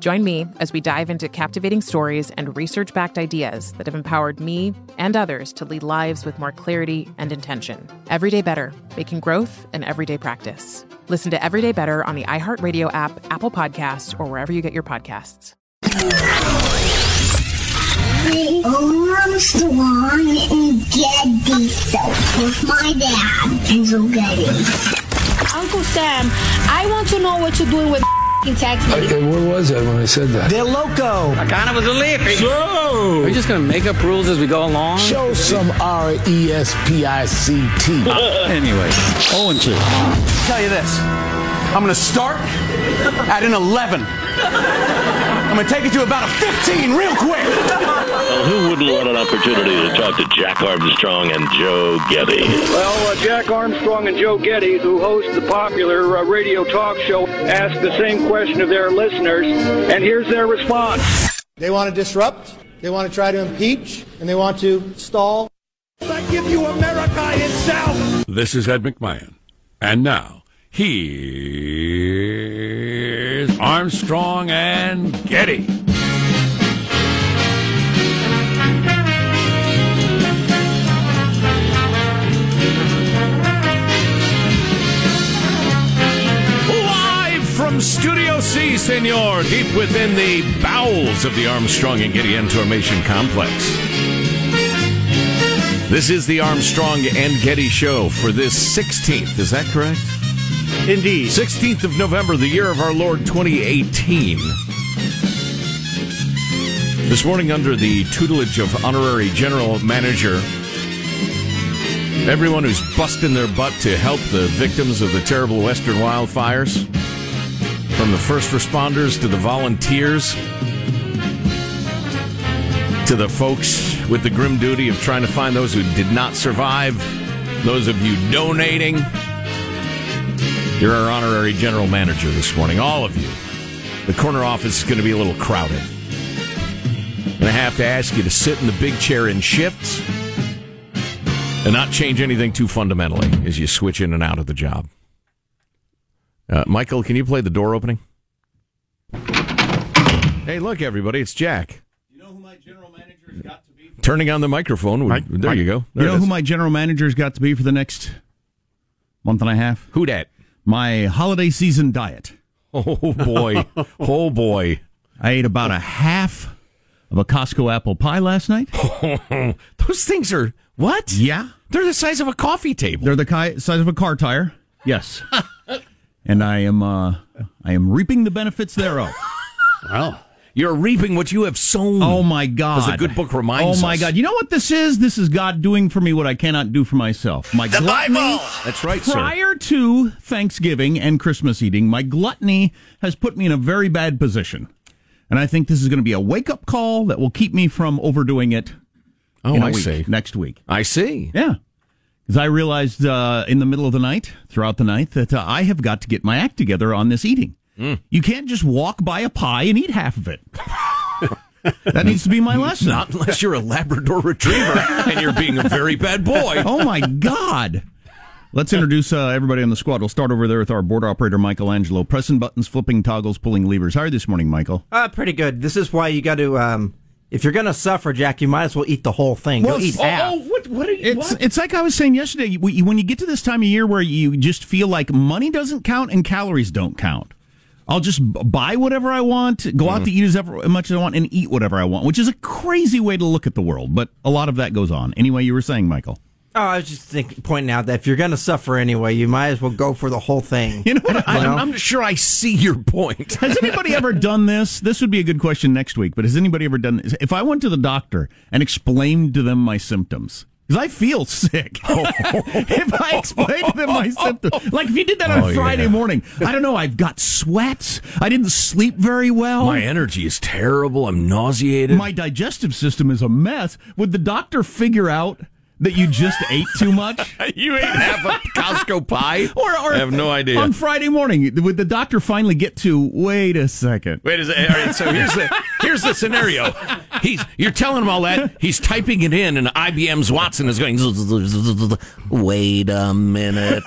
Join me as we dive into captivating stories and research-backed ideas that have empowered me and others to lead lives with more clarity and intention. Everyday Better, making growth an everyday practice. Listen to Everyday Better on the iHeartRadio app, Apple Podcasts, or wherever you get your podcasts. The Armstrong and Getty Show with my dad, Angel Getty. Uncle Sam, I want to know what you're doing with tax money. And where was I when I said that? They're loco. I kind of was a lippy. So, are you just going to make up rules as we go along? Show some R-E-S-P-I-C-T. Anyway, 0-2. I'll tell you this. I'm going to start at an 11. I'm going to take it to about a 15 real quick. Well, who wouldn't want an opportunity to talk to Jack Armstrong and Joe Getty? Well, Jack Armstrong and Joe Getty, who host the popular radio talk show, ask the same question of their listeners, and here's their response. They want to disrupt, they want to try to impeach, and they want to stall. I give you America itself. This is Ed McMahon, and now, here's Armstrong and Getty. Live from Studio C, senor, deep within the bowels of the Armstrong and Getty Entourmation Complex. This is the Armstrong and Getty Show for this 16th, is that correct? Indeed. 16th of November, the year of our Lord, 2018. This morning, under the tutelage of Honorary General Manager, everyone who's busting their butt to help the victims of the terrible Western wildfires, from the first responders to the volunteers, to the folks with the grim duty of trying to find those who did not survive, those of you donating. You're our honorary general manager this morning, all of you. The corner office is going to be a little crowded. And I have to ask you to sit in the big chair in shifts and not change anything too fundamentally as you switch in and out of the job. Michael, can you play the door opening? Hey, look, everybody, it's Jack. My general manager's got to be turning on the microphone. There you go. There you know who my general manager's got to be for the next month and a half? Who dat? My holiday season diet. Oh, boy. Oh, boy. I ate about a half of a Costco apple pie last night. Those things are, what? Yeah. They're the size of a coffee table. They're the size of a car tire. Yes. And I am reaping the benefits thereof. Wow. You're reaping what you have sown. Oh, my God. As the good book reminds us. Oh, my God. You know what this is? This is God doing for me what I cannot do for myself. My the gluttony, Bible! That's right, prior to Thanksgiving and Christmas eating, my gluttony has put me in a very bad position. And I think this is going to be a wake-up call that will keep me from overdoing it next week. I see. Yeah. Because I realized in the middle of the night, throughout the night, that I have got to get my act together on this eating. Mm. You can't just walk by a pie and eat half of it. That needs to be my lesson. Not unless you're a Labrador Retriever and you're being a very bad boy. Oh, my God. Let's introduce everybody on the squad. We'll start over there with our board operator, Michelangelo. Pressing buttons, flipping toggles, pulling levers. How are you this morning, Michael? Pretty good. This is why you got to... if you're going to suffer, Jack, you might as well eat the whole thing. Well, eat half. Oh, what are you? What? It's like I was saying yesterday. When you get to this time of year where you just feel like money doesn't count and calories don't count, I'll just buy whatever I want, go out to eat as much as I want, and eat whatever I want, which is a crazy way to look at the world. But a lot of that goes on. Anyway, you were saying, Michael. Oh, I was just pointing out that if you're going to suffer anyway, you might as well go for the whole thing. You know what? I'm sure I see your point. Has anybody ever done this? This would be a good question next week, but has anybody ever done this? If I went to the doctor and explained to them my symptoms, because I feel sick. If I explained to them my symptoms, like if you did that on Friday morning, I don't know, I've got sweats, I didn't sleep very well, my energy is terrible, I'm nauseated, my digestive system is a mess, would the doctor figure out that you just ate too much? You ate half a Costco pie? Or I have no idea. On Friday morning, would the doctor finally get to, wait a second. All right, so here's the scenario. You're telling him all that. He's typing it in, and IBM's Watson is going, wait a minute.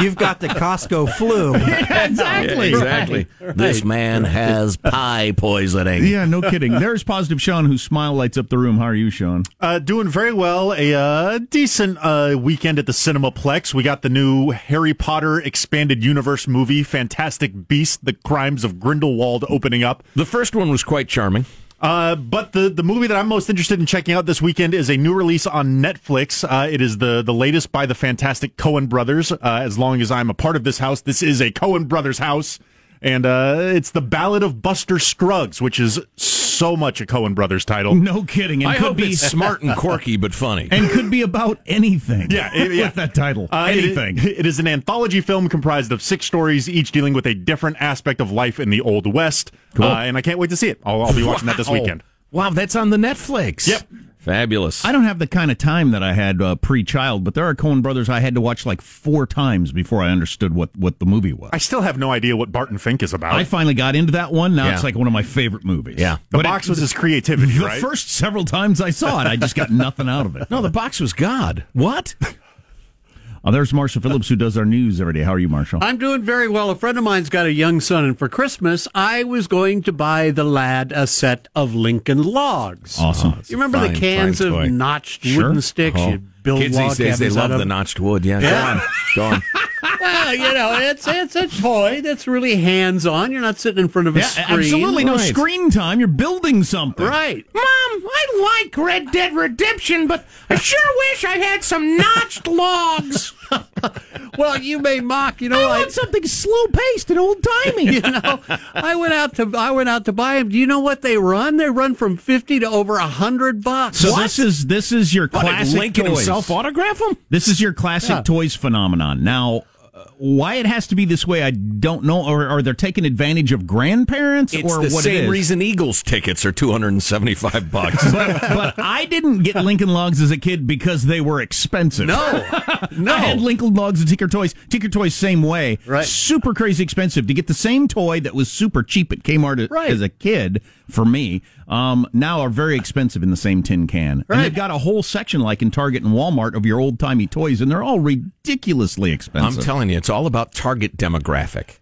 You've got the Costco flu. Yeah, exactly. Yeah, exactly. Right. This man has pie poisoning. Yeah, no kidding. There's Positive Sean, whose smile lights up the room. How are you, Sean? Doing very well. A decent weekend at the Cinemaplex. We got the new Harry Potter Expanded Universe movie, Fantastic Beasts, The Crimes of Grindelwald, opening up. The first one was quite charming. But the movie that I'm most interested in checking out this weekend is a new release on Netflix. It is the latest by the fantastic Coen Brothers. As long as I'm a part of this house, this is a Coen Brothers house. And it's The Ballad of Buster Scruggs, which is so much a Coen Brothers title. No kidding. I hope it's smart and quirky, but funny. And could be about anything. Yeah. With that title. Anything. It is an anthology film comprised of 6 stories, each dealing with a different aspect of life in the Old West. Cool. And I can't wait to see it. I'll be watching that this weekend. Wow, that's on the Netflix. Yep. Fabulous. I don't have the kind of time that I had pre-child, but there are Coen Brothers I had to watch like 4 times before I understood what the movie was. I still have no idea what Barton Fink is about. I finally got into that one. Now it's like one of my favorite movies. Yeah. The box was his creativity, right? The first several times I saw it, I just got nothing out of it. No, the box was God. What? There's Marshall Phillips, who does our news every day. How are you, Marshall? I'm doing very well. A friend of mine's got a young son, and for Christmas, I was going to buy the lad a set of Lincoln Logs. Awesome. You remember the cans of notched wooden sticks? Oh. Kids these days, they love the notched wood. Yeah. Go on. Well, you know, it's a toy that's really hands-on. You're not sitting in front of a screen. Absolutely no screen time. You're building something. Right. Mom, I like Red Dead Redemption, but I sure wish I had some notched logs. Well, you may mock. You know, I want something slow-paced and old-timey. You know, I went out to buy them. Do you know what they run? They run from $50 to over $100. So this is your classic Lincoln toys. Himself autograph them. This is your classic toys phenomenon. Now, why it has to be this way, I don't know. Or are they taking advantage of grandparents? It's the same reason Eagles tickets are $275. but I didn't get Lincoln Logs as a kid because they were expensive. No. I had Lincoln Logs and Tinker Toys. Tinker Toys, same way. Right. Super crazy expensive to get the same toy that was super cheap at Kmart as a kid. For me, now are very expensive in the same tin can. Right. And they've got a whole section like in Target and Walmart of your old-timey toys, and they're all ridiculously expensive. I'm telling you, it's all about Target demographic.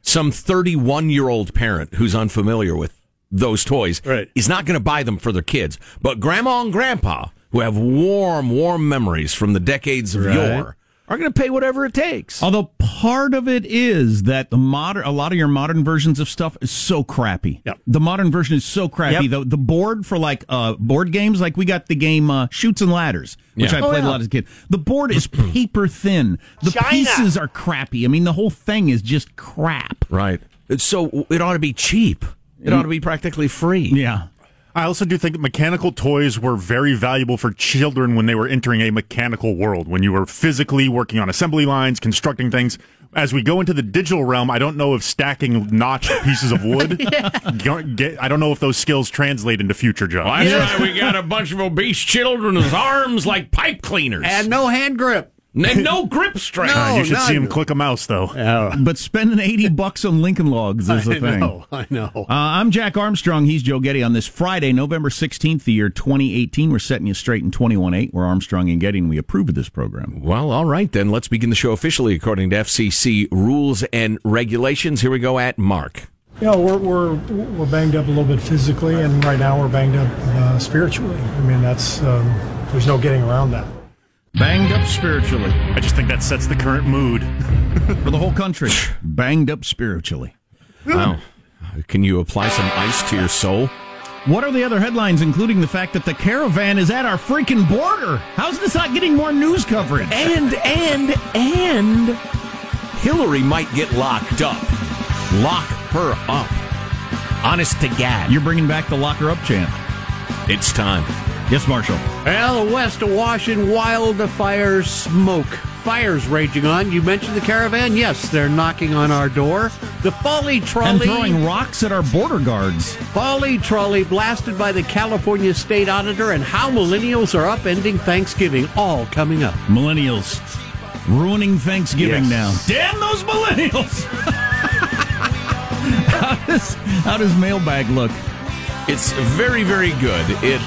Some 31-year-old parent who's unfamiliar with those toys is not going to buy them for their kids. But Grandma and Grandpa, who have warm, warm memories from the decades of yore, are going to pay whatever it takes. Although part of it is that a lot of your modern versions of stuff is so crappy. Yep. The modern version is so crappy. Yep. The board for like board games, like we got the game Chutes and Ladders, which I played a lot as a kid. The board is paper thin. The pieces are crappy. I mean, the whole thing is just crap. Right. So it ought to be cheap. It ought to be practically free. Yeah. I also do think that mechanical toys were very valuable for children when they were entering a mechanical world, when you were physically working on assembly lines, constructing things. As we go into the digital realm, I don't know if stacking notched pieces of wood, I don't know if those skills translate into future jobs. Well, that's why we got a bunch of obese children with arms like pipe cleaners. And no hand grip. And no grip strength. No, you should see him click a mouse, though. But spending $80 on Lincoln Logs is the thing. I know. I'm Jack Armstrong. He's Joe Getty. On this Friday, November 16th, the year 2018, we're setting you straight in 21-8. We're Armstrong and Getty, and we approve of this program. Well, all right, then. Let's begin the show officially according to FCC rules and regulations. Here we go at Mark. You know, we're banged up a little bit physically, and right now we're banged up spiritually. I mean, that's there's no getting around that. Banged up spiritually. I just think that sets the current mood for the whole country. Banged up spiritually. Wow. Can you apply some ice to your soul? What are the other headlines, including the fact that the caravan is at our freaking border? How's this not getting more news coverage? And Hillary might get locked up. Lock her up. Honest to God. You're bringing back the lock her up chant. It's time. Yes, Marshall. Well, west of Washington, wildfire smoke. Fires raging on. You mentioned the caravan. Yes, they're knocking on our door. The folly trolley. And throwing rocks at our border guards. Folly trolley blasted by the California state auditor, and how millennials are upending Thanksgiving. All coming up. Millennials. Ruining Thanksgiving now. Damn those millennials. How does mailbag look? It's very, very good. It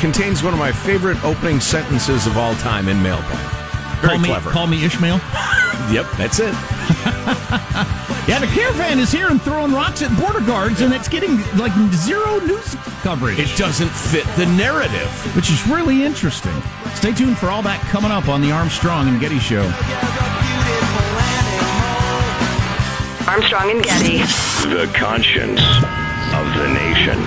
contains one of my favorite opening sentences of all time in mailbag. Very clever. Call me Ishmael? Yep, that's it. The caravan is here and throwing rocks at border guards, and it's getting, like, zero news coverage. It doesn't fit the narrative. Which is really interesting. Stay tuned for all that coming up on the Armstrong and Getty Show. Armstrong and Getty. The conscience of the nation.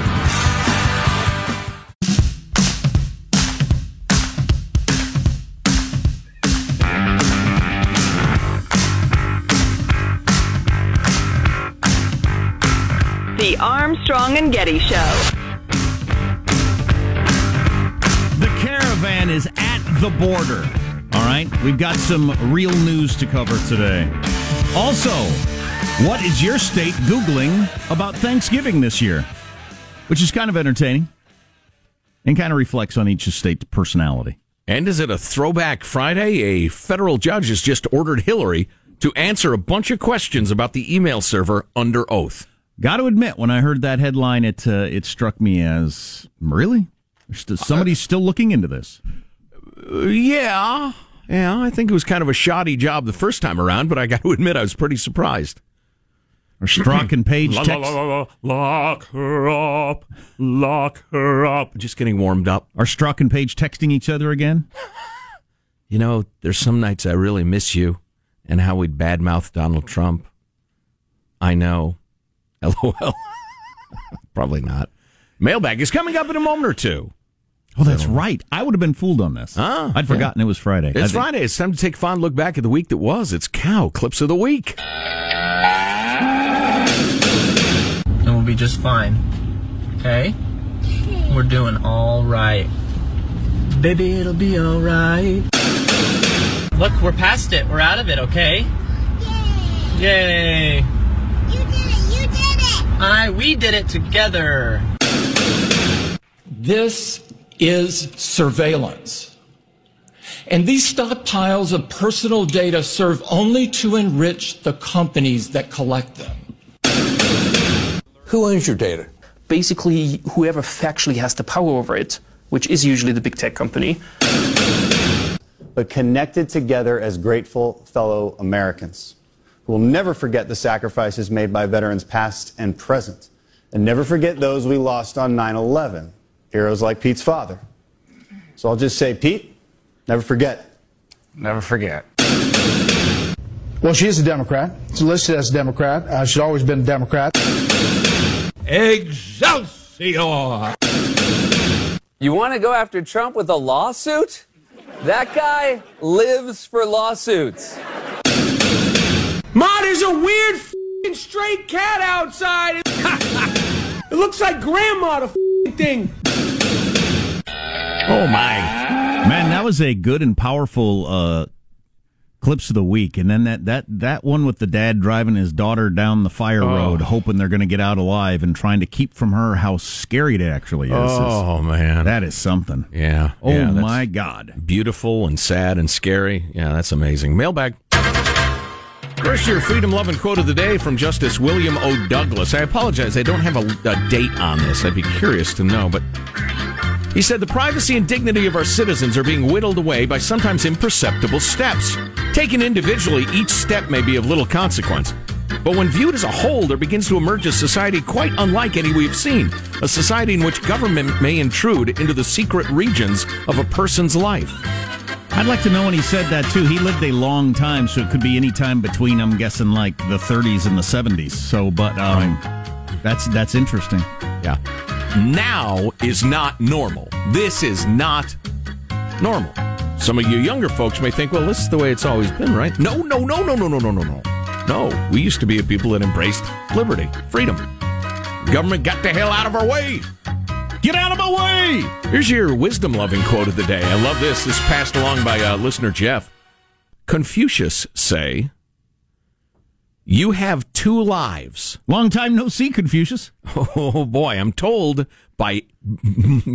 The Armstrong and Getty Show. The caravan is at the border. All right? We've got some real news to cover today. Also, what is your state Googling about Thanksgiving this year? Which is kind of entertaining and kind of reflects on each state's personality. And is it a throwback Friday? A federal judge has just ordered Hillary to answer a bunch of questions about the email server under oath. Got to admit, when I heard that headline, it struck me as, really? Somebody's still looking into this. Yeah, I think it was kind of a shoddy job the first time around, but I got to admit I was pretty surprised. Or Strzok and Page text. Lock her up, lock her up. Just getting warmed up. Are Strzok and Page texting each other again? You know, there's some nights I really miss you and how we'd badmouth Donald Trump. I know. LOL. Probably not. Mailbag is coming up in a moment or two. Oh, that's right. I would have been fooled on this. I'd forgotten it was Friday. It's Friday. It's time to take a fond look back at the week that was. It's Cow Clips of the Week. And we'll be just fine. Okay? We're doing all right. Baby, it'll be all right. Look, we're past it. We're out of it, okay? Yay. Yay. We did it together. This is surveillance. And these stockpiles of personal data serve only to enrich the companies that collect them. Who owns your data? Basically, whoever factually has the power over it, which is usually the big tech company. But connected together as grateful fellow Americans. We'll never forget the sacrifices made by veterans past and present, and never forget those we lost on 9/11, heroes like Pete's father. So I'll just say, Pete, never forget. Never forget. Well, she is a Democrat. She's listed as a Democrat. She's always been a Democrat. Excelsior! You want to go after Trump with a lawsuit? That guy lives for lawsuits. Ma, there's a weird f***ing stray cat outside. It looks like grandma, the f***ing thing. Oh, my. Man, that was a good and powerful clips of the week. And then that one with the dad driving his daughter down the fire road, hoping they're going to get out alive and trying to keep from her how scary it actually is. Oh, man. That is something. Yeah. Oh, yeah, my God. Beautiful and sad and scary. Yeah, that's amazing. Mailbag. First, your freedom-loving quote of the day from Justice William O. Douglas. I apologize, I don't have a date on this. I'd be curious to know, but he said, the privacy and dignity of our citizens are being whittled away by sometimes imperceptible steps. Taken individually, each step may be of little consequence. But when viewed as a whole, there begins to emerge a society quite unlike any we've seen. A society in which government may intrude into the secret regions of a person's life. I'd like to know when he said that, too. He lived a long time, so it could be any time between, I'm guessing, like the 30s and the 70s. So, but right. That's interesting. Yeah. Now is not normal. This is not normal. Some of you younger folks may think, well, this is the way it's always been, right? No. No, we used to be a people that embraced liberty, freedom. Government got the hell out of our way. Get out of my way! Here's your wisdom-loving quote of the day. I love this. This is passed along by listener Jeff. Confucius say, you have two lives. Long time no see, Confucius. Oh, boy. I'm told by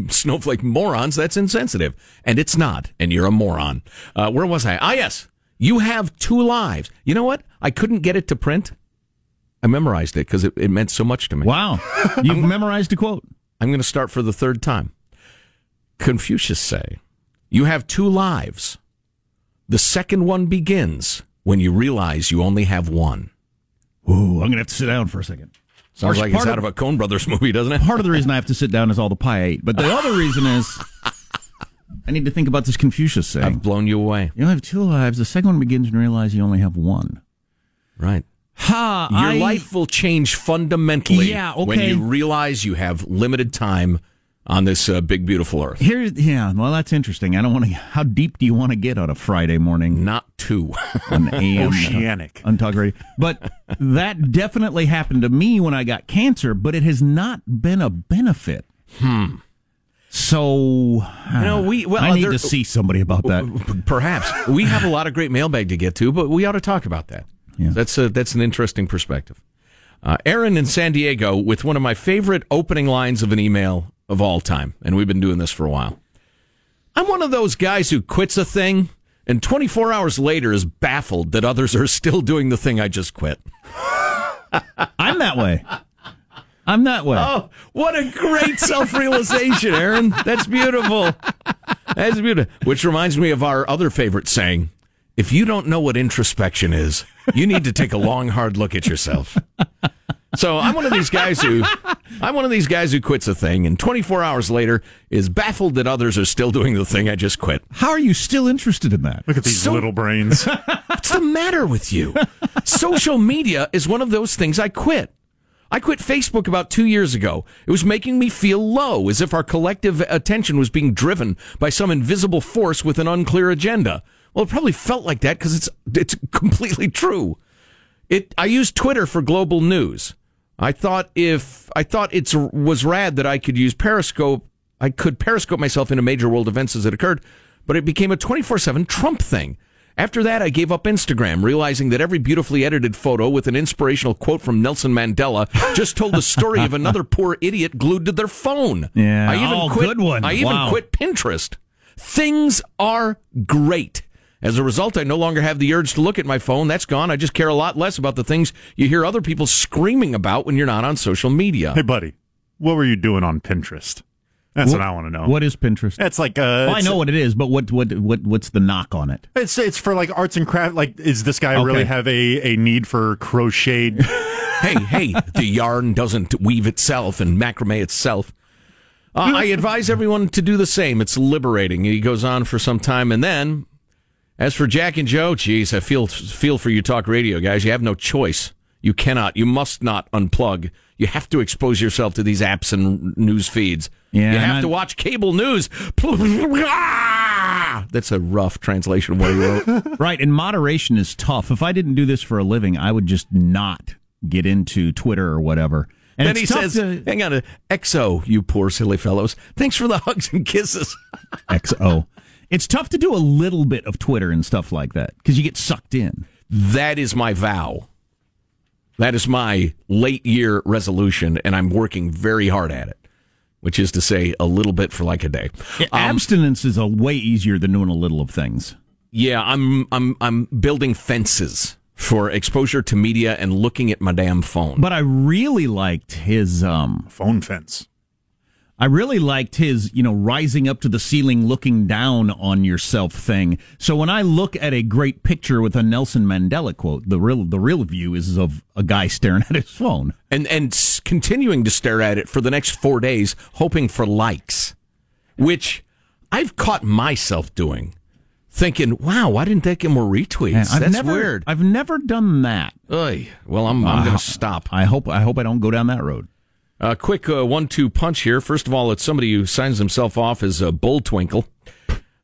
snowflake morons that's insensitive. And it's not. And you're a moron. Where was I? Ah, yes. You have two lives. You know what? I couldn't get it to print. I memorized it because it meant so much to me. Wow. You've memorized a quote. I'm going to start for the third time. Confucius say, you have two lives. The second one begins when you realize you only have one. Ooh, I'm going to have to sit down for a second. Sounds like it's out of a Coen Brothers movie, doesn't it? Part of the reason I have to sit down is all the pie I ate. But the other reason is I need to think about this Confucius saying. I've blown you away. You only have two lives. The second one begins when you realize you only have one. Right. Ha, Your life will change fundamentally when you realize you have limited time on this big, beautiful earth. Well, that's interesting. I don't want to. How deep do you want to get on a Friday morning? Not too. An AM. Oceanic. Untalk. But that definitely happened to me when I got cancer, but it has not been a benefit. So, I need to see somebody about that. Perhaps. We have a lot of great mailbag to get to, but we ought to talk about that. Yeah. That's an interesting perspective. Aaron in San Diego with one of my favorite opening lines of an email of all time, and we've been doing this for a while. I'm one of those guys who quits a thing, and 24 hours later is baffled that others are still doing the thing I just quit. I'm that way. Oh, what a great self-realization, Aaron. That's beautiful. Which reminds me of our other favorite saying. If you don't know what introspection is, you need to take a long, hard look at yourself. So I'm one of these guys who quits a thing, and 24 hours later is baffled that others are still doing the thing I just quit. How are you still interested in that? Look at these little brains. What's the matter with you? Social media is one of those things I quit. I quit Facebook about 2 years ago. It was making me feel low, as if our collective attention was being driven by some invisible force with an unclear agenda. Well, it probably felt like that because it's completely true. I used Twitter for global news. I thought it was rad that I could use Periscope. I could Periscope myself into major world events as it occurred, but it became a 24/7 Trump thing. After that, I gave up Instagram, realizing that every beautifully edited photo with an inspirational quote from Nelson Mandela just told the story of another poor idiot glued to their phone. Yeah, good one. I even quit Pinterest. Things are great. As a result, I no longer have the urge to look at my phone. That's gone. I just care a lot less about the things you hear other people screaming about when you're not on social media. Hey, buddy, what were you doing on Pinterest? That's what I want to know. What is Pinterest? That's like I know what it is, but what's the knock on it? It's for like arts and craft. Like, is this guy really have a need for crochet? Hey, the yarn doesn't weave itself and macrame itself. I advise everyone to do the same. It's liberating. He goes on for some time, and then as for Jack and Joe, geez, I feel for you, talk radio guys. You have no choice. You cannot. You must not unplug. You have to expose yourself to these apps and news feeds. Yeah, you have to watch cable news. That's a rough translation of what he wrote. Right, and moderation is tough. If I didn't do this for a living, I would just not get into Twitter or whatever. And then he says, hang on, XO, you poor silly fellows. Thanks for the hugs and kisses. XO. It's tough to do a little bit of Twitter and stuff like that because you get sucked in. That is my vow. That is my late year resolution, and I'm working very hard at it, which is to say a little bit for like a day. Yeah, abstinence is a way easier than doing a little of things. Yeah, I'm building fences for exposure to media and looking at my damn phone. But I really liked his phone fence. I really liked his, you know, rising up to the ceiling, looking down on yourself thing. So when I look at a great picture with a Nelson Mandela quote, the real view is of a guy staring at his phone. And continuing to stare at it for the next 4 days, hoping for likes, which I've caught myself doing, thinking, wow, why didn't that get more retweets? Man, That's weird. I've never done that. Oy. Well, I'm going to stop. I hope I don't go down that road. A quick 1-2 punch here. First of all, it's somebody who signs himself off as a Bull Twinkle.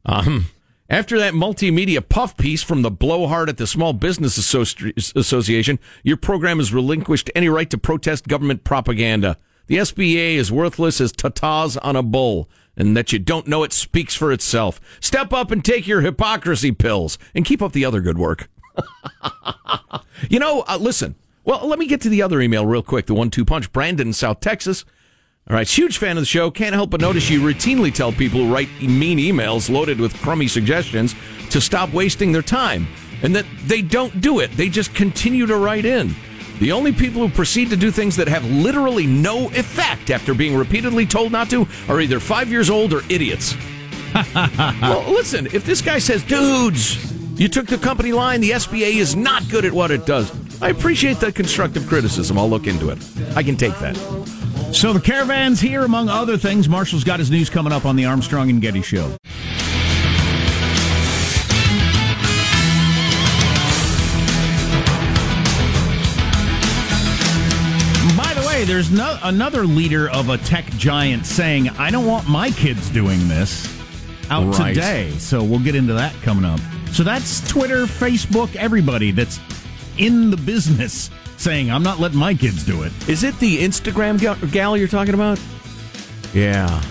After that multimedia puff piece from the blowhard at the Small Business Association, your program has relinquished any right to protest government propaganda. The SBA is worthless as tatas on a bull, and that you don't know it speaks for itself. Step up and take your hypocrisy pills, and keep up the other good work. You know, listen. Well, let me get to the other email real quick, the 1-2 punch. Brandon in South Texas. All right, huge fan of the show. Can't help but notice you routinely tell people who write mean emails loaded with crummy suggestions to stop wasting their time, and that they don't do it. They just continue to write in. The only people who proceed to do things that have literally no effect after being repeatedly told not to are either 5 years old or idiots. Well, listen, if this guy says, dudes, you took the company line, the SBA is not good at what it does. I appreciate the constructive criticism. I'll look into it. I can take that. So the caravan's here, among other things. Marshall's got his news coming up on the Armstrong and Getty Show. By the way, there's another leader of a tech giant saying, I don't want my kids doing this out right today. So we'll get into that coming up. So that's Twitter, Facebook, everybody that's in the business saying, I'm not letting my kids do it. Is it the Instagram gal you're talking about? Yeah.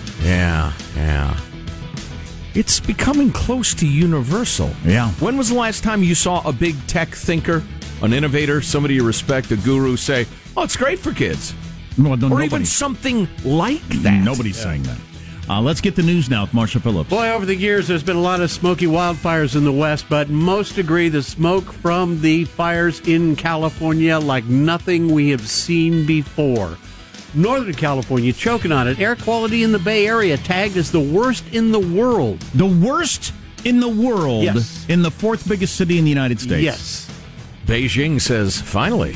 It's becoming close to universal. Yeah. When was the last time you saw a big tech thinker, an innovator, somebody you respect, a guru, say, oh, it's great for kids? Even something like that. Nobody's saying that. Let's get the news now with Marshall Phillips. Boy, over the years, there's been a lot of smoky wildfires in the West, but most agree the smoke from the fires in California like nothing we have seen before. Northern California choking on it. Air quality in the Bay Area tagged as the worst in the world. The worst in the world? Yes. In the fourth biggest city in the United States? Yes. Beijing says, finally.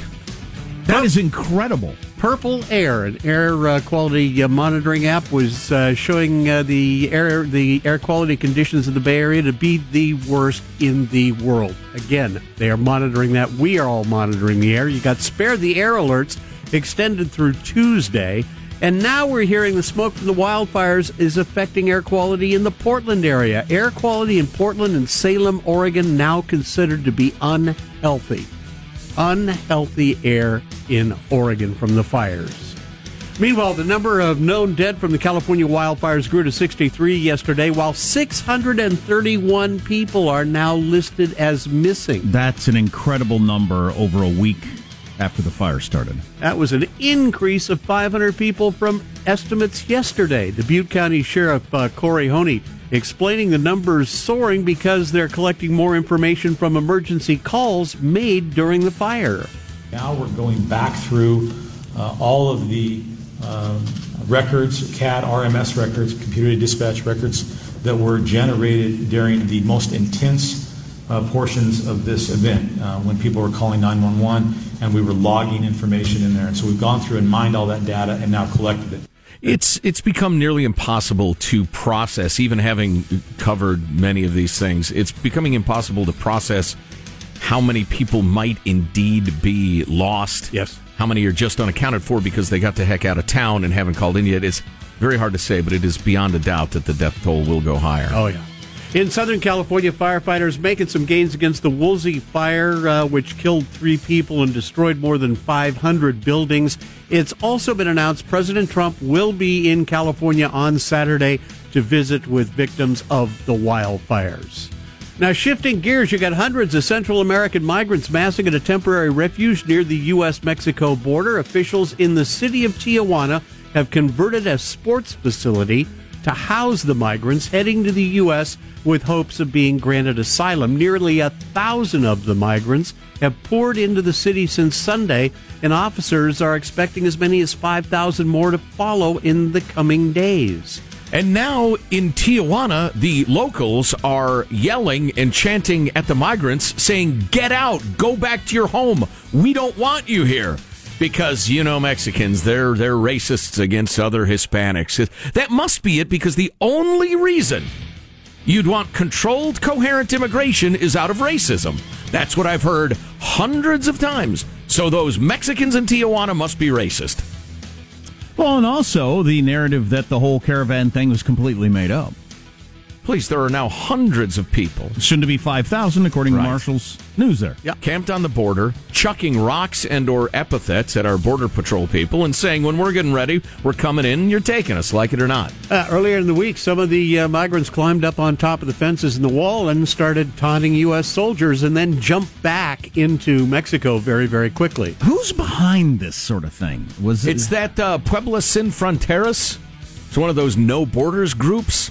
That is incredible. Purple Air, an air quality monitoring app, was showing the air quality conditions in the Bay Area to be the worst in the world. Again, they are monitoring that. We are all monitoring the air. You got Spare the Air alerts extended through Tuesday, and now we're hearing the smoke from the wildfires is affecting air quality in the Portland area. Air quality in Portland and Salem, Oregon, now considered to be unhealthy. Unhealthy air in Oregon from the fires. Meanwhile, the number of known dead from the California wildfires grew to 63 yesterday, while 631 people are now listed as missing. That's an incredible number over a week after the fire started. That was an increase of 500 people from estimates yesterday. The Butte County Sheriff Corey Honey explaining the numbers soaring because they're collecting more information from emergency calls made during the fire. Now we're going back through all of the records, CAD, RMS records, computer dispatch records that were generated during the most intense portions of this event when people were calling 911 and we were logging information in there. And so we've gone through and mined all that data and now collected it. It's become nearly impossible to process, even having covered many of these things. It's becoming impossible to process how many people might indeed be lost. Yes. How many are just unaccounted for because they got the heck out of town and haven't called in yet. It's very hard to say, but it is beyond a doubt that the death toll will go higher. Oh, yeah. In Southern California, firefighters making some gains against the Woolsey fire, which killed 3 people and destroyed more than 500 buildings. It's also been announced President Trump will be in California on Saturday to visit with victims of the wildfires. Now, shifting gears, you got hundreds of Central American migrants massing at a temporary refuge near the U.S.-Mexico border. Officials in the city of Tijuana have converted a sports facility to house the migrants heading to the U.S. with hopes of being granted asylum. Nearly 1,000 of the migrants have poured into the city since Sunday, and officers are expecting as many as 5,000 more to follow in the coming days. And now in Tijuana, the locals are yelling and chanting at the migrants, saying, "Get out, go back to your home. We don't want you here." Because, you know, Mexicans, they're racists against other Hispanics. That must be it, because the only reason you'd want controlled, coherent immigration is out of racism. That's what I've heard hundreds of times. So those Mexicans in Tijuana must be racist. Well, and also the narrative that the whole caravan thing was completely made up. Please, there are now hundreds of people. Soon to be 5,000, according to Marshall's News there. Yep. Camped on the border, chucking rocks and or epithets at our Border Patrol people and saying, when we're getting ready, we're coming in and you're taking us, like it or not. Earlier in the week, some of the migrants climbed up on top of the fences in the wall and started taunting U.S. soldiers and then jumped back into Mexico very, very quickly. Who's behind this sort of thing? It's that Puebla Sin Fronteras. It's one of those no borders groups.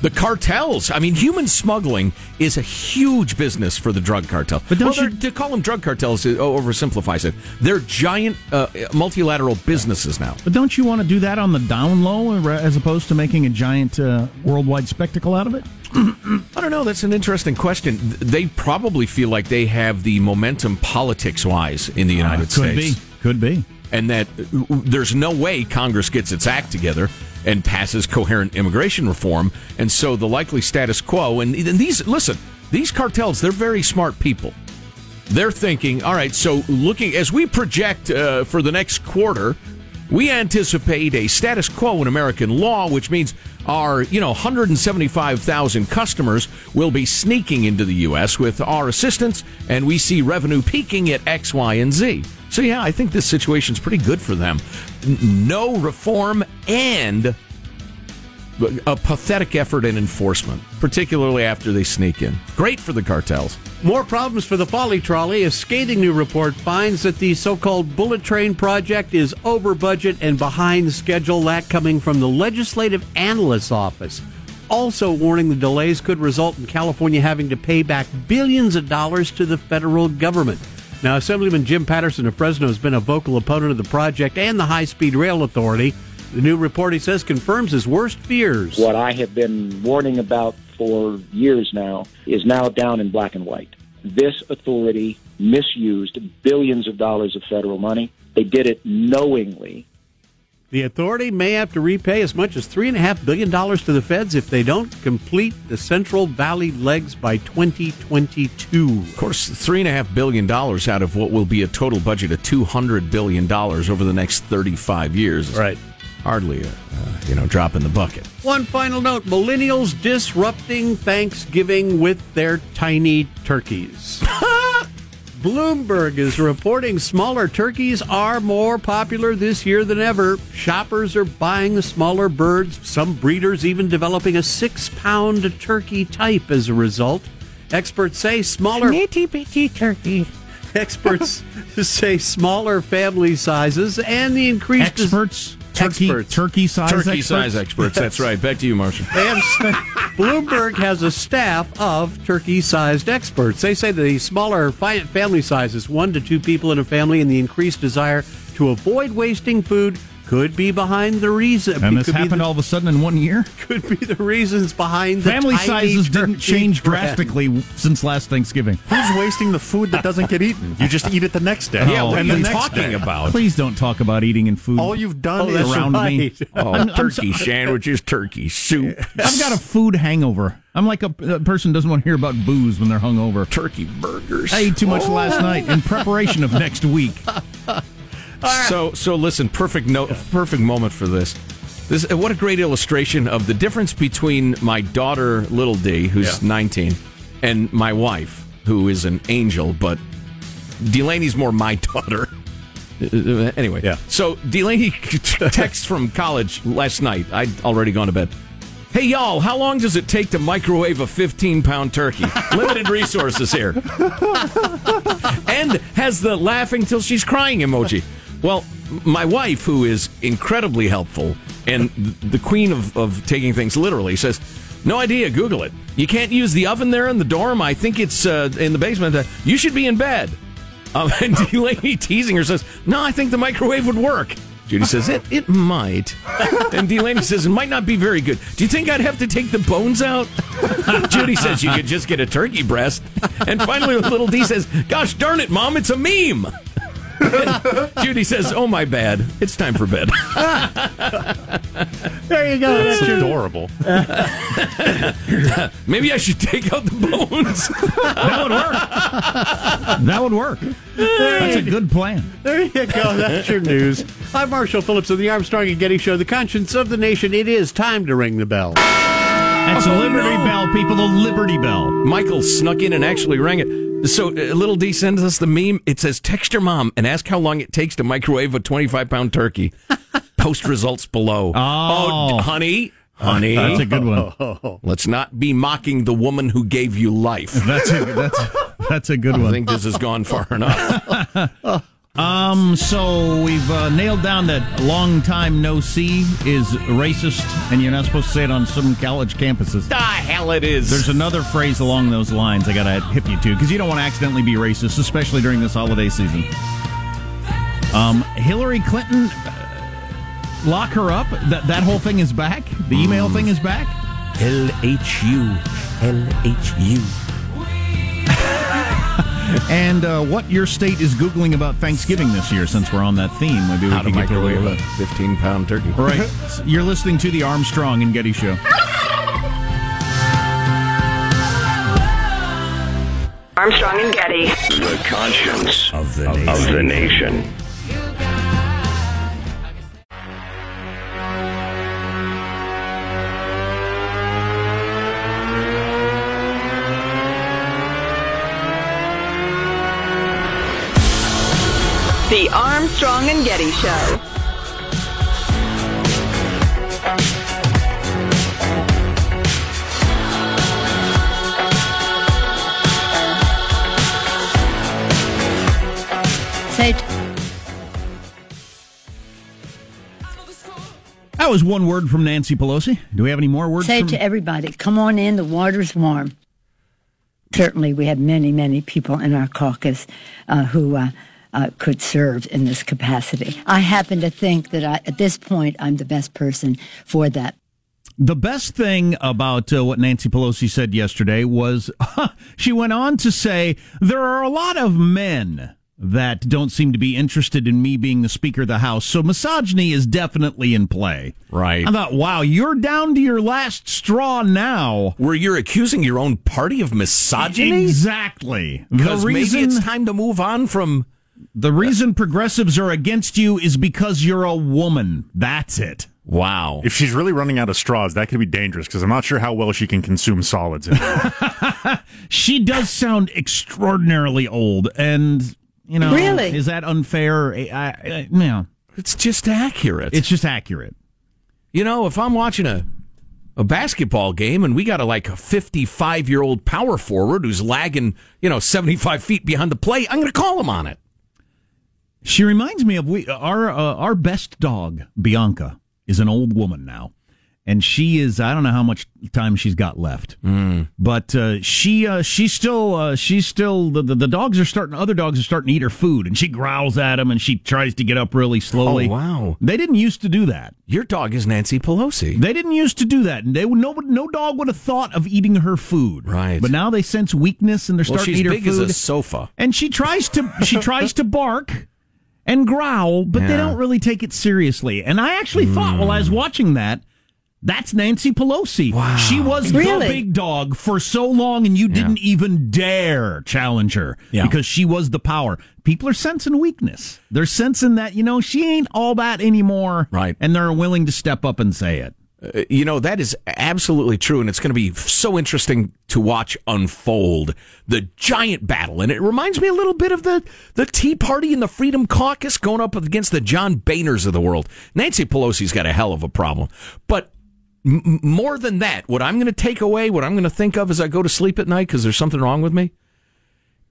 The cartels. I mean, human smuggling is a huge business for the drug cartel. But to call them drug cartels oversimplifies it. They're giant multilateral businesses now. But don't you want to do that on the down low as opposed to making a giant worldwide spectacle out of it? I don't know. That's an interesting question. They probably feel like they have the momentum politics-wise in the United States. Could be. And that there's no way Congress gets its act together and passes coherent immigration reform. And so the likely status quo, and these cartels, they're very smart people. They're thinking, all right, so looking as we project for the next quarter, we anticipate a status quo in American law, which means our 175,000 customers will be sneaking into the U.S. with our assistance, and we see revenue peaking at X, Y, and Z. So, yeah, I think this situation's pretty good for them. No reform and a pathetic effort in enforcement, particularly after they sneak in. Great for the cartels. More problems for the folly trolley. A scathing new report finds that the so-called bullet train project is over budget and behind schedule. That coming from the legislative analyst's office. Also warning the delays could result in California having to pay back billions of dollars to the federal government. Now, Assemblyman Jim Patterson of Fresno has been a vocal opponent of the project and the High-Speed Rail Authority. The new report, he says, confirms his worst fears. What I have been warning about for years now is now down in black and white. This authority misused billions of dollars of federal money. They did it knowingly. The authority may have to repay as much as $3.5 billion to the feds if they don't complete the Central Valley legs by 2022. Of course, $3.5 billion out of what will be a total budget of $200 billion over the next 35 years. Right. Hardly a drop in the bucket. One final note, millennials disrupting Thanksgiving with their tiny turkeys. Bloomberg is reporting smaller turkeys are more popular this year than ever. Shoppers are buying the smaller birds, some breeders even developing a 6-pound turkey type as a result. Experts say smaller itty-bitty turkey. Experts say smaller family sizes and the increased turkey size experts. That's right. Back to you, Marshall. Bloomberg has a staff of turkey-sized experts. They say the smaller family sizes, 1 to 2 people in a family, and the increased desire to avoid wasting food could be behind the reason. And this happened all of a sudden in 1 year? Could be the reasons behind the family sizes didn't change drastically since last Thanksgiving. Who's wasting the food that doesn't get eaten? You just eat it the next day. Yeah, what are you talking about? Please don't talk about eating and food. All you've done is around me. Turkey sandwiches, turkey soup. I've got a food hangover. I'm like a person who doesn't want to hear about booze when they're hungover. Turkey burgers. I ate too much last night in preparation of next week. Right. So listen, perfect moment for this. This, what a great illustration of the difference between my daughter, Little D, who's 19, and my wife, who is an angel, but Delaney's more my daughter. Anyway, so Delaney texts from college last night. I'd already gone to bed. Hey, y'all, how long does it take to microwave a 15-pound turkey? Limited resources here. And has the laughing till she's crying emoji. Well, my wife, who is incredibly helpful and the queen of taking things literally, says, no idea, Google it. You can't use the oven there in the dorm. I think it's in the basement. You should be in bed. And Delaney, teasing her, says, no, I think the microwave would work. Judy says, it might. And Delaney says, it might not be very good. Do you think I'd have to take the bones out? Judy says, you could just get a turkey breast. And finally, Little D says, gosh darn it, Mom, it's a meme. And Judy says, oh, my bad. It's time for bed. There you go. That's adorable. Maybe I should take out the bones. That would work. That would work. That's a good plan. There you go. That's your news. I'm Marshall Phillips of the Armstrong and Getty Show, the conscience of the nation. It is time to ring the bell. That's the Liberty Bell, people. The Liberty Bell. Michael snuck in and actually rang it. So, Little D sends us the meme. It says, text your mom and ask how long it takes to microwave a 25-pound turkey. Post results below. Oh, honey. That's a good one. Let's not be mocking the woman who gave you life. That's a good one. I think this has gone far enough. So, we've nailed down that long time no see is racist, and you're not supposed to say it on some college campuses. The hell it is. There's another phrase along those lines I got to hip you to, because you don't want to accidentally be racist, especially during this holiday season. Hillary Clinton, lock her up. That whole thing is back. The email thing is back. LHU. And what your state is Googling about Thanksgiving this year, since we're on that theme. Maybe we can get to a 15-pound turkey. Right. You're listening to the Armstrong and Getty Show. Armstrong and Getty. The conscience of the nation. The Armstrong and Getty Show. That was one word from Nancy Pelosi. Do we have any more words? Say to everybody, come on in, the water's warm. Certainly, we have many, many people in our caucus who... could serve in this capacity. I happen to think that at this point, I'm the best person for that. The best thing about what Nancy Pelosi said yesterday was she went on to say, there are a lot of men that don't seem to be interested in me being the Speaker of the House, so misogyny is definitely in play. Right. I thought, wow, you're down to your last straw now. Where you're accusing your own party of misogyny? Exactly. Because maybe it's time to move on from... The reason progressives are against you is because you're a woman. That's it. Wow. If she's really running out of straws, that could be dangerous, because I'm not sure how well she can consume solids anymore. She does sound extraordinarily old, and, you know, really? Is that unfair? No. It's just accurate. You know, if I'm watching a basketball game and we got a 55-year-old power forward who's lagging, 75 feet behind the play, I'm going to call him on it. She reminds me of our best dog, Bianca, is an old woman now. And she is, I don't know how much time she's got left. Mm. But the dogs are starting, other dogs are starting to eat her food. And she growls at them and she tries to get up really slowly. Oh, wow. They didn't used to do that. Your dog is Nancy Pelosi. They didn't used to do that. And no dog would have thought of eating her food. Right. But now they sense weakness and they're starting to eat her food. She's big as a sofa. And she tries to bark and growl, but they don't really take it seriously. And I actually thought while I was watching that, That's Nancy Pelosi. Wow. She was the big dog for so long, and you didn't even dare challenge her because she was the power. People are sensing weakness. They're sensing that, you know, she ain't all that anymore. Right. And they're willing to step up and say it. You know, that is absolutely true, and it's going to be so interesting to watch unfold, the giant battle. And it reminds me a little bit of the Tea Party and the Freedom Caucus going up against the John Boehners of the world. Nancy Pelosi's got a hell of a problem. But more than that, what I'm going to take away, what I'm going to think of as I go to sleep at night because there's something wrong with me,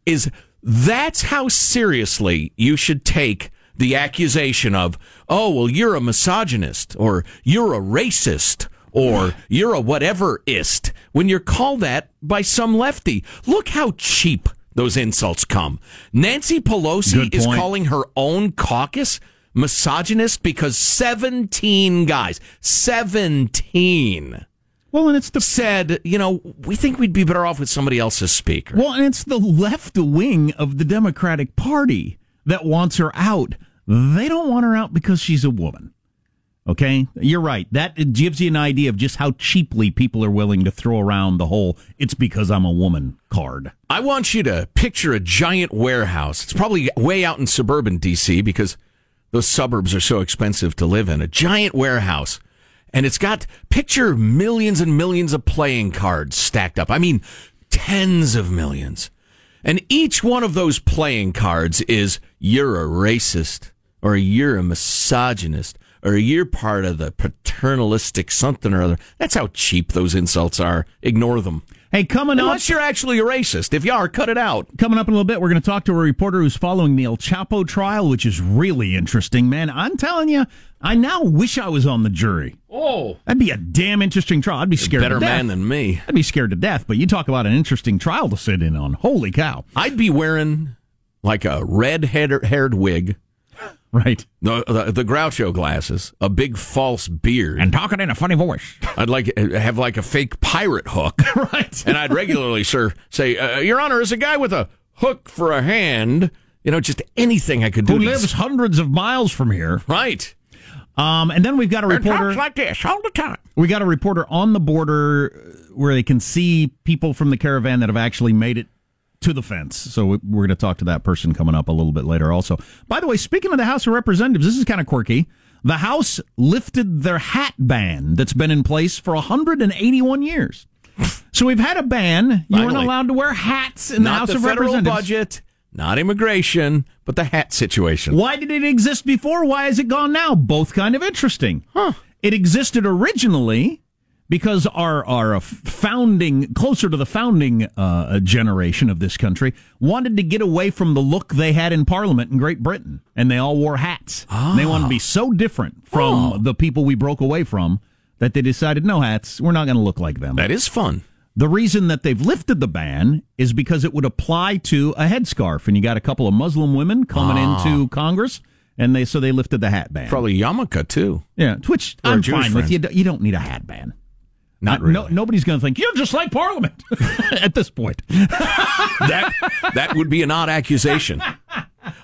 is that's how seriously you should take the accusation of, oh, well, you're a misogynist, or you're a racist, or you're a whatever-ist, when you're called that by some lefty. Look how cheap those insults come. Nancy Pelosi is calling her own caucus misogynist because 17 guys, 17... Well, and it's the said, you know, we think we'd be better off with somebody else's speaker. Well, and it's the left wing of the Democratic Party that wants her out. They don't want her out because she's a woman. Okay? You're right. That gives you an idea of just how cheaply people are willing to throw around the whole it's because I'm a woman card. I want you to picture a giant warehouse. It's probably way out in suburban D.C. because those suburbs are so expensive to live in. A giant warehouse. And it's got, picture millions and millions of playing cards stacked up. I mean, tens of millions. And each one of those playing cards is, you're a racist, or you're a misogynist, or you're part of the paternalistic something or other. That's how cheap those insults are. Ignore them. Hey, coming up... Unless you're actually a racist. If you are, cut it out. Coming up in a little bit, we're going to talk to a reporter who's following the El Chapo trial, which is really interesting, man. I'm telling you, I now wish I was on the jury. Oh. That'd be a damn interesting trial. I'd be scared to death. Better man than me. I'd be scared to death, but you talk about an interesting trial to sit in on. Holy cow. I'd be wearing, like, a red-haired wig... Right. The Groucho glasses, a big false beard. And talking in a funny voice. I'd like have like a fake pirate hook. Right. And I'd regularly say, Your Honor, is a guy with a hook for a hand, you know, just anything I could do. Who lives hundreds of miles from here. Right. And then we've got a reporter. Talks like this all the time. We got a reporter on the border where they can see people from the caravan that have actually made it to the fence. So we're going to talk to that person coming up a little bit later also. By the way, speaking of the House of Representatives, this is kind of quirky. The House lifted their hat ban that's been in place for 181 years. So we've had a ban. You weren't allowed to wear hats in the House of Representatives. Not the federal budget, not immigration, but the hat situation. Why did it exist before? Why is it gone now? Both kind of interesting. Huh. It existed originally... because our founding, closer to the founding generation of this country, wanted to get away from the look they had in Parliament in Great Britain. And they all wore hats. Oh. They wanted to be so different from the people we broke away from that they decided, no hats, we're not going to look like them. That is fun. The reason that they've lifted the ban is because it would apply to a headscarf. And you got a couple of Muslim women coming into Congress. And they lifted the hat ban. Probably yarmulke, too. Yeah, which I'm fine with. You don't need a hat ban. Not really. No, nobody's going to think, you're just like Parliament at this point. that would be an odd accusation.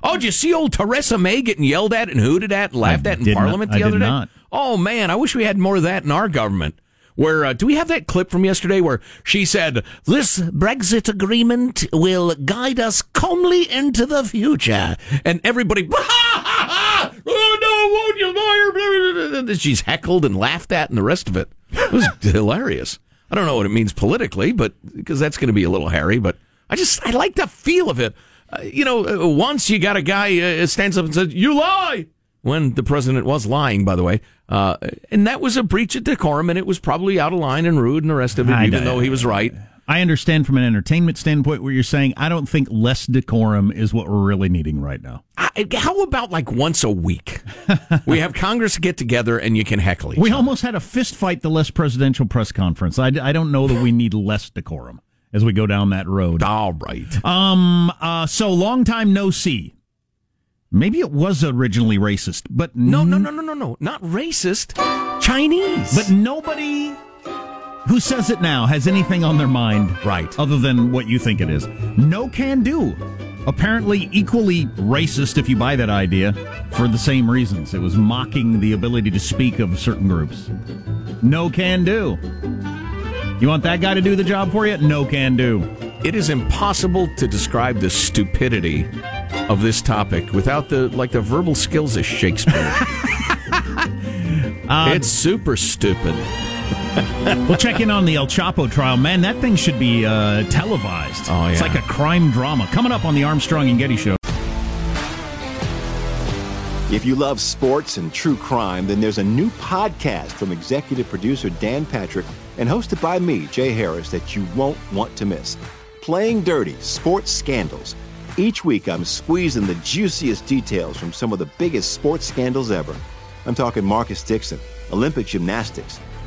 Oh, did you see old Theresa May getting yelled at and hooted at and laughed at in Parliament the other day? Not. Oh, man, I wish we had more of that in our government. Where do we have that clip from yesterday where she said, this Brexit agreement will guide us calmly into the future? And everybody, oh, no, won't you, liar? She's heckled and laughed at and the rest of it. It was hilarious. I don't know what it means politically, but because that's going to be a little hairy. But I like the feel of it. Once you got a guy stands up and says, you lie. When the president was lying, by the way. And that was a breach of decorum, and it was probably out of line and rude and the rest of it, even though he was right. I understand from an entertainment standpoint what you're saying. I don't think less decorum is what we're really needing right now. How about like once a week? We have Congress get together and you can heckle each other. We almost had a fist fight the less presidential press conference. I don't know that we need less decorum as we go down that road. All right. So long time no see. Maybe it was originally racist, but... No. Not racist. Chinese. But nobody... who says it now has anything on their mind, right? Other than what you think it is. No can do. apparently equally racist, if you buy that idea, for the same reasons. It was mocking the ability to speak of certain groups. No can do. You want that guy to do the job for you? No can do. It is impossible to describe the stupidity of this topic without the verbal skills of Shakespeare. It's super stupid. We'll check in on the El Chapo trial. Man, that thing should be televised. Oh, yeah. It's like a crime drama. Coming up on the Armstrong and Getty Show. If you love sports and true crime, then there's a new podcast from executive producer Dan Patrick and hosted by me, Jay Harris, that you won't want to miss. Playing Dirty Sports Scandals. Each week, I'm squeezing the juiciest details from some of the biggest sports scandals ever. I'm talking Marcus Dixon, Olympic gymnastics,